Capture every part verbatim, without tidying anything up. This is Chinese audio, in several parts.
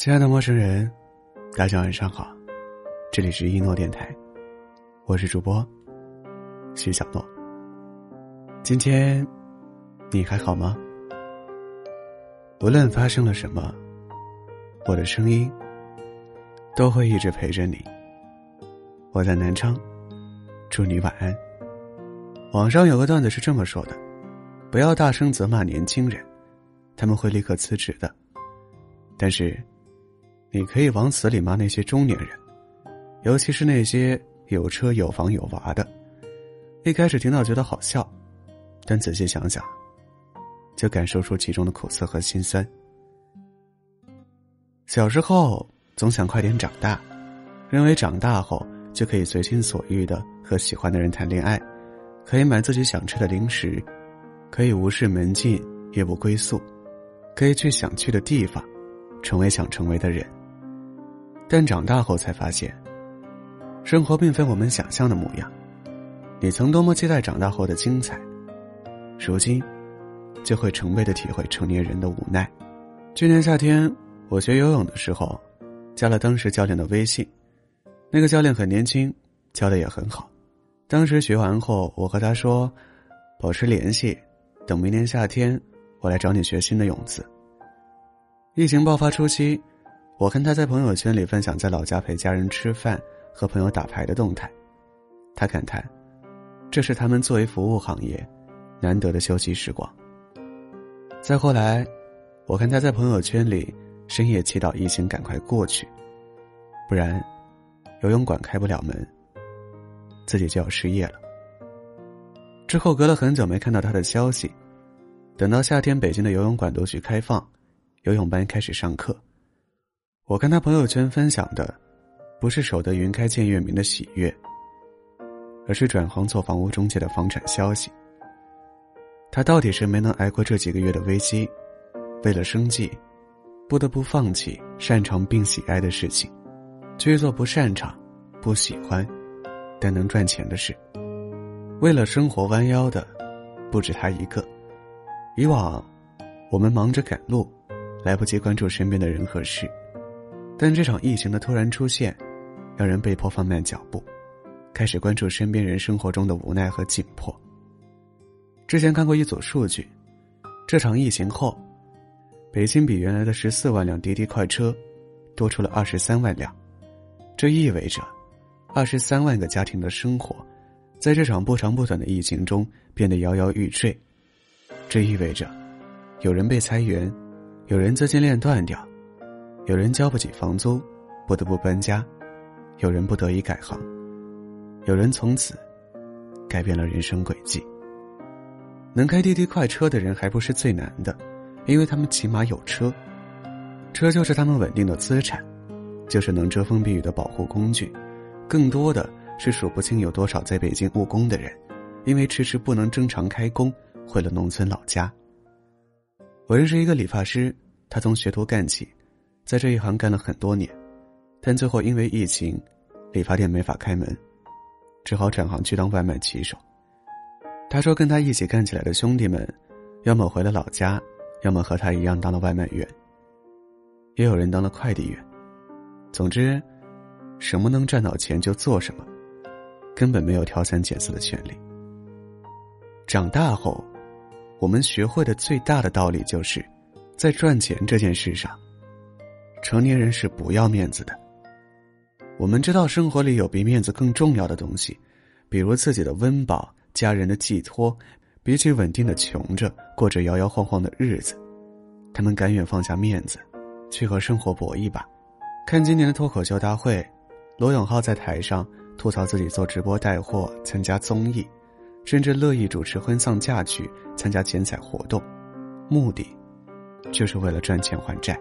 亲爱的陌生人，大家晚上好，这里是一诺电台，我是主播徐小诺。今天你还好吗？无论发生了什么，我的声音都会一直陪着你。我在南昌，祝你晚安。网上有个段子是这么说的，不要大声责骂年轻人，他们会立刻辞职的。但是你可以往死里骂那些中年人，尤其是那些有车有房有娃的。一开始听到觉得好笑，但仔细想想，就感受出其中的苦涩和心酸。小时候总想快点长大，认为长大后就可以随心所欲的和喜欢的人谈恋爱，可以买自己想吃的零食，可以无视门禁也不归宿，可以去想去的地方，成为想成为的人。但长大后才发现，生活并非我们想象的模样。你曾多么期待长大后的精彩，如今就会成倍的体会成年人的无奈。去年夏天我学游泳的时候，加了当时教练的微信。那个教练很年轻，教的也很好。当时学完后我和他说，保持联系，等明年夏天我来找你学新的泳姿。疫情爆发初期，我看他在朋友圈里分享在老家陪家人吃饭和朋友打牌的动态，他感叹这是他们作为服务行业难得的休息时光。再后来我看他在朋友圈里深夜祈祷疫情赶快过去，不然游泳馆开不了门，自己就要失业了。之后隔了很久没看到他的消息，等到夏天北京的游泳馆陆续开放，游泳班开始上课，我看他朋友圈分享的不是守得云开见月明的喜悦，而是转行做房屋中介的房产消息。他到底是没能挨过这几个月的危机，为了生计不得不放弃擅长并喜爱的事情，去做不擅长不喜欢但能赚钱的事。为了生活弯腰的不止他一个。以往我们忙着赶路，来不及关注身边的人和事，但这场疫情的突然出现，让人被迫放慢脚步，开始关注身边人生活中的无奈和紧迫。之前看过一组数据，这场疫情后，北京比原来的十四万辆滴滴快车多出了二十三万辆，这意味着二十三万个家庭的生活在这场不长不短的疫情中变得摇摇欲坠。这意味着有人被裁员，有人资金链断掉，有人交不起房租不得不搬家，有人不得已改行，有人从此改变了人生轨迹。能开滴滴快车的人还不是最难的，因为他们起码有车，车就是他们稳定的资产，就是能遮风避雨的保护工具。更多的是数不清有多少在北京务工的人，因为迟迟不能正常开工，回了农村老家。我认识一个理发师，他从学徒干起，在这一行干了很多年，但最后因为疫情，理发店没法开门，只好转行去当外卖骑手。他说跟他一起干起来的兄弟们，要么回了老家，要么和他一样当了外卖员，也有人当了快递员。总之什么能赚到钱就做什么，根本没有挑三拣四的权利。长大后我们学会的最大的道理就是，在赚钱这件事上，成年人是不要面子的。我们知道生活里有比面子更重要的东西，比如自己的温饱、家人的寄托，比起稳定的穷着、过着摇摇晃晃的日子，他们甘愿放下面子，去和生活搏一把。看今年的脱口秀大会，罗永浩在台上吐槽自己做直播带货、参加综艺，甚至乐意主持婚丧嫁娶，参加剪彩活动，目的就是为了赚钱还债。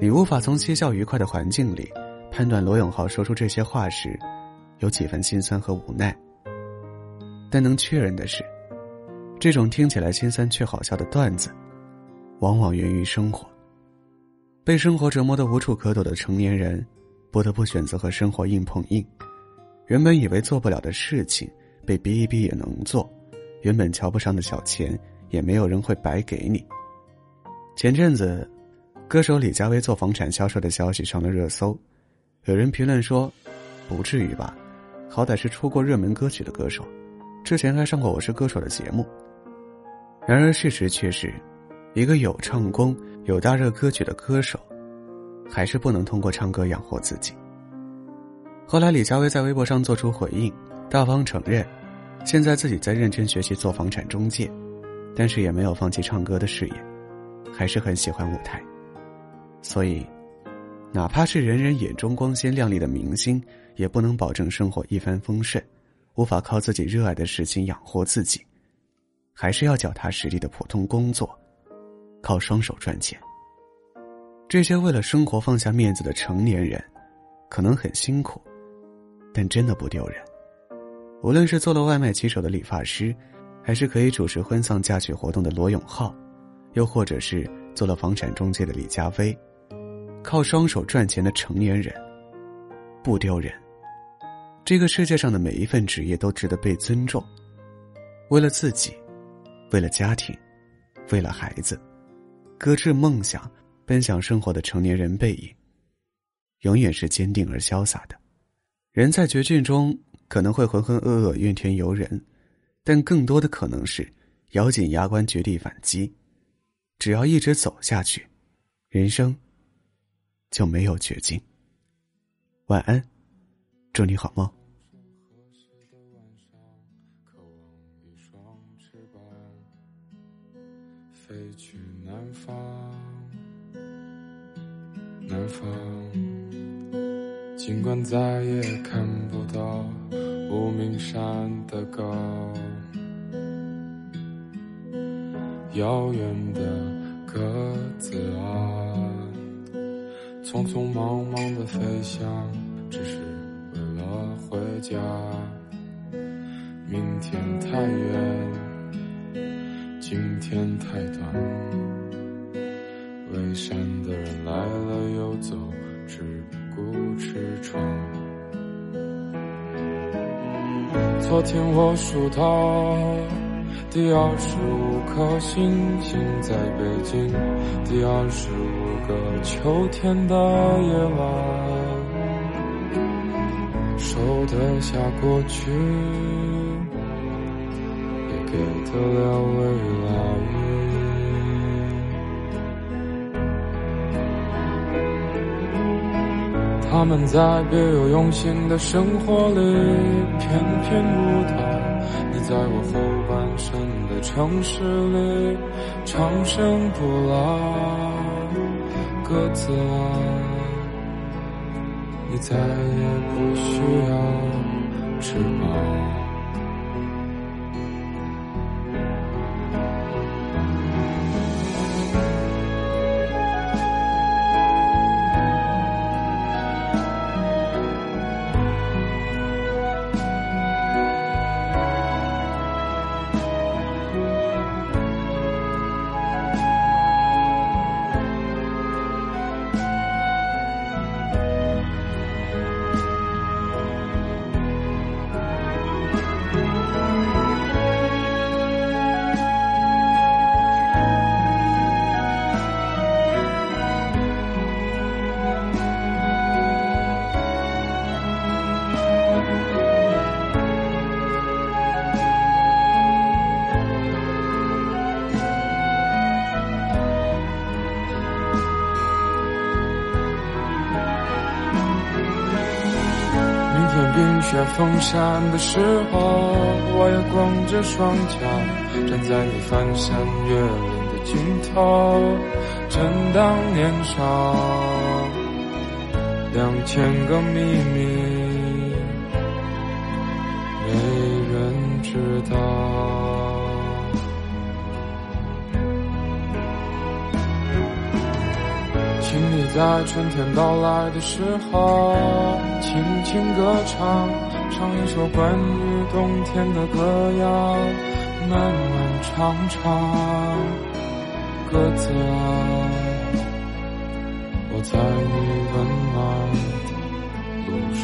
你无法从嬉笑愉快的环境里判断罗永浩说出这些话时有几分心酸和无奈，但能确认的是，这种听起来心酸却好笑的段子往往源于生活。被生活折磨得无处可躲的成年人，不得不选择和生活硬碰硬。原本以为做不了的事情被逼一逼也能做，原本瞧不上的小钱也没有人会白给你。前阵子歌手李佳薇做房产销售的消息上了热搜，有人评论说：“不至于吧，好歹是出过热门歌曲的歌手，之前还上过《我是歌手》的节目。”然而事实却是，一个有唱功、有大热歌曲的歌手，还是不能通过唱歌养活自己。后来李佳薇在微博上做出回应，大方承认现在自己在认真学习做房产中介，但是也没有放弃唱歌的事业，还是很喜欢舞台。所以哪怕是人人眼中光鲜亮丽的明星，也不能保证生活一帆风顺，无法靠自己热爱的事情养活自己，还是要脚踏实地的普通工作，靠双手赚钱。这些为了生活放下面子的成年人，可能很辛苦，但真的不丢人。无论是做了外卖骑手的理发师，还是可以主持婚丧嫁娶活动的罗永浩，又或者是做了房产中介的李佳薇，靠双手赚钱的成年人不丢人。这个世界上的每一份职业都值得被尊重，为了自己，为了家庭，为了孩子，搁置梦想奔向生活的成年人背影，永远是坚定而潇洒的。人在绝境中可能会浑浑噩噩怨天尤人，但更多的可能是咬紧牙关绝地反击。只要一直走下去，人生就没有绝境。晚安，祝你好梦。飞去南方，南方，尽管再也看不到无名山的高，遥远的鸽子啊，匆匆忙忙的飞翔，只是为了回家。明天太远，今天太短，围山的人来了又走，只顾吃穿。昨天我数到第二十五颗星星在北京，第二十五个秋天的夜晚，收得下过去，也给得了未来。他们在别有用心的生活里翩翩舞蹈，你在我后半生的城市里长生不老，鸽子啊，你再也不需要翅膀。冰雪封山的时候，我也光着双脚，站在你翻山越岭的尽头，正当年少。两千个秘密没人知道，请你在春天到来的时候轻轻歌唱，唱一首关于冬天的歌谣，漫漫长长，鸽子啊，我在你温暖的路上。